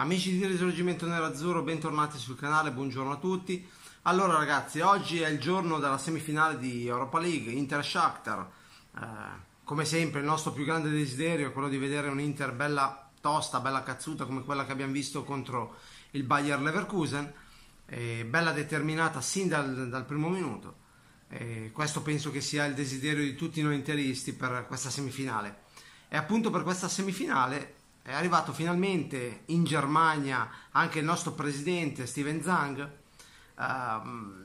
Amici di Risorgimento Nerazzurro, bentornati sul canale, buongiorno a tutti. Allora ragazzi, oggi è il giorno della semifinale di Europa League, Inter Shakhtar. Come sempre il nostro più grande desiderio è quello di vedere un'Inter bella tosta, bella cazzuta come quella che abbiamo visto contro il Bayer Leverkusen, bella determinata sin dal primo minuto. Questo penso che sia il desiderio di tutti noi interisti per questa semifinale. E appunto per questa semifinale è arrivato finalmente in Germania anche il nostro presidente Steven Zhang,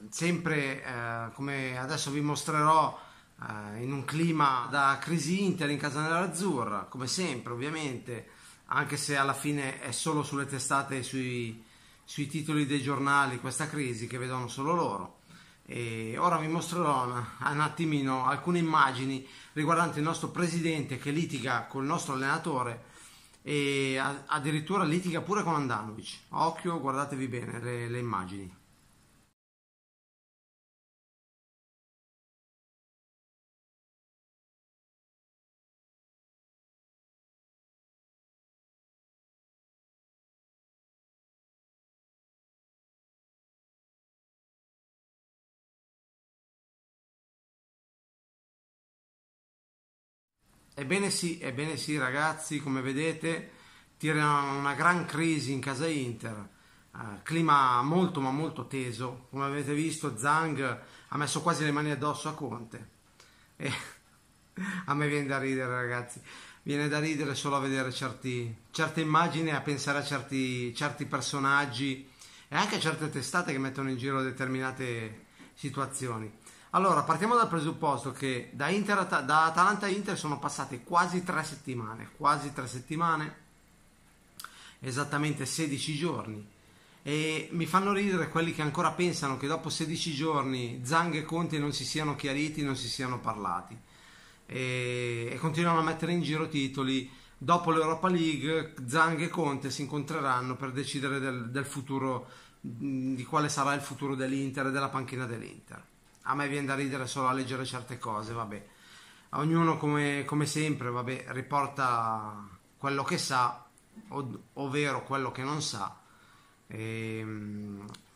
sempre come adesso vi mostrerò, in un clima da crisi Inter in casa nerazzurra, come sempre ovviamente, anche se alla fine è solo sulle testate e sui titoli dei giornali questa crisi che vedono solo loro. E ora vi mostrerò un attimino alcune immagini riguardanti il nostro presidente che litiga col nostro allenatore e addirittura litiga pure con Andanovic. Occhio, guardatevi bene le immagini. Ebbene sì ragazzi, come vedete tirano una gran crisi in casa Inter, clima molto ma molto teso. Come avete visto Zhang ha messo quasi le mani addosso a Conte e a me viene da ridere ragazzi, viene da ridere solo a vedere certe immagini, a pensare a certi personaggi e anche a certe testate che mettono in giro determinate situazioni. Allora, partiamo dal presupposto che da Atalanta a Inter sono passate quasi tre settimane, esattamente 16 giorni, e mi fanno ridere quelli che ancora pensano che dopo 16 giorni Zhang e Conte non si siano chiariti, non si siano parlati, e continuano a mettere in giro titoli. Dopo l'Europa League Zhang e Conte si incontreranno per decidere del futuro, di quale sarà il futuro dell'Inter e della panchina dell'Inter. A me viene da ridere solo a leggere certe cose, vabbè. Ognuno come sempre, vabbè, riporta quello che sa, ovvero quello che non sa.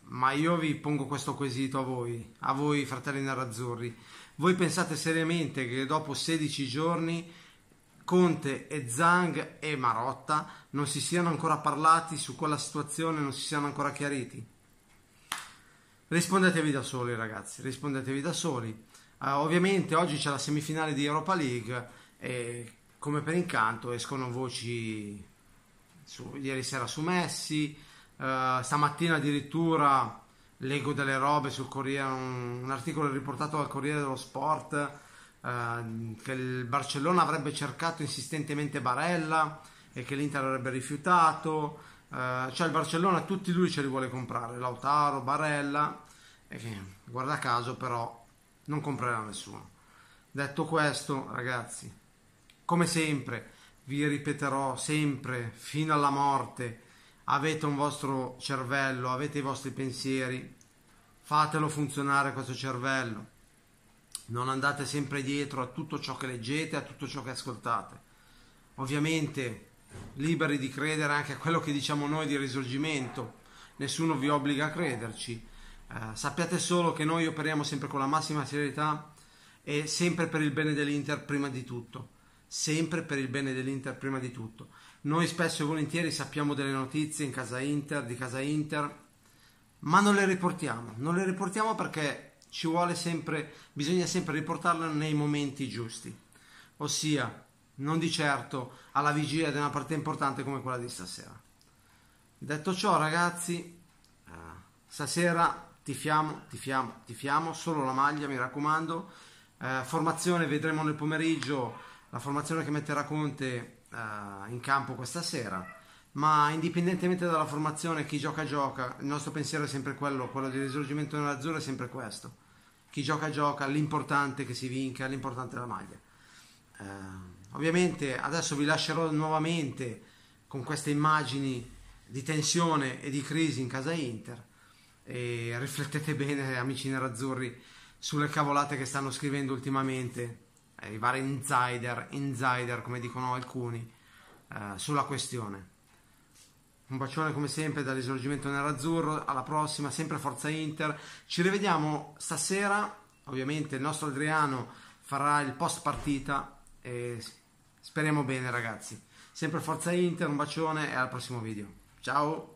Ma io vi pongo questo quesito a voi fratelli nerazzurri. Voi pensate seriamente che dopo 16 giorni Conte e Zhang e Marotta non si siano ancora parlati su quella situazione, non si siano ancora chiariti? Rispondetevi da soli ragazzi, rispondetevi da soli. Ovviamente oggi c'è la semifinale di Europa League e come per incanto escono voci ieri sera su Messi, stamattina addirittura leggo delle robe sul Corriere, un articolo riportato dal Corriere dello Sport, che il Barcellona avrebbe cercato insistentemente Barella e che l'Inter avrebbe rifiutato. Cioè il Barcellona tutti lui ce li vuole comprare, Lautaro, Barella, e guarda caso però non comprerà nessuno. Detto questo ragazzi, come sempre vi ripeterò sempre fino alla morte: avete un vostro cervello, avete i vostri pensieri, fatelo funzionare questo cervello, non andate sempre dietro a tutto ciò che leggete, a tutto ciò che ascoltate. Ovviamente liberi di credere anche a quello che diciamo noi di Risorgimento, nessuno vi obbliga a crederci, sappiate solo che noi operiamo sempre con la massima serietà e sempre per il bene dell'Inter prima di tutto, sempre per il bene dell'Inter prima di tutto. Noi spesso e volentieri sappiamo delle notizie in casa Inter, di casa Inter, ma non le riportiamo perché bisogna sempre riportarle nei momenti giusti, ossia non di certo alla vigilia di una partita importante come quella di stasera. Detto ciò ragazzi, stasera tifiamo solo la maglia, mi raccomando. Formazione vedremo nel pomeriggio, la formazione che metterà Conte in campo questa sera, ma indipendentemente dalla formazione, chi gioca, il nostro pensiero è sempre quello di Risorgimento nell'azzurro è sempre questo: chi gioca, l'importante è che si vinca, l'importante è la maglia. Ovviamente adesso vi lascerò nuovamente con queste immagini di tensione e di crisi in casa Inter, e riflettete bene amici nerazzurri sulle cavolate che stanno scrivendo ultimamente i vari insider, come dicono alcuni, sulla questione. Un bacione come sempre da Risorgimento Nerazzurro, alla prossima, sempre Forza Inter. Ci rivediamo stasera, ovviamente il nostro Adriano farà il post partita e speriamo bene ragazzi. Sempre Forza Inter, un bacione e al prossimo video. Ciao!